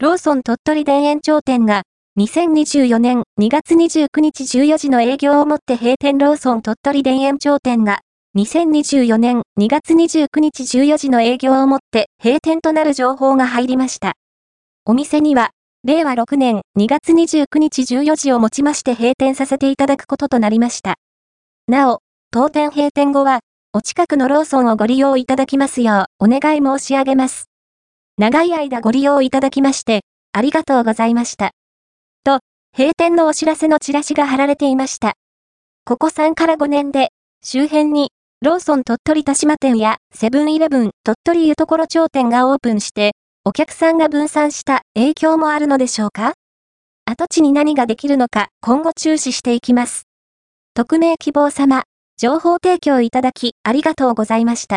ローソン鳥取田園町店が、2024年2月29日14時の営業をもって閉店。ローソン鳥取田園町店が、2024年2月29日14時の営業をもって閉店となる情報が入りました。お店には、令和6年2月29日14時をもちまして閉店させていただくこととなりました。なお、当店閉店後は、お近くのローソンをご利用いただきますようお願い申し上げます。長い間ご利用いただきまして、ありがとうございました。と、閉店のお知らせのチラシが貼られていました。ここ3から5年で、周辺に、ローソン鳥取田島店やセブンイレブン鳥取湯所町店がオープンして、お客さんが分散した影響もあるのでしょうか？跡地に何ができるのか今後注視していきます。匿名希望様、情報提供いただきありがとうございました。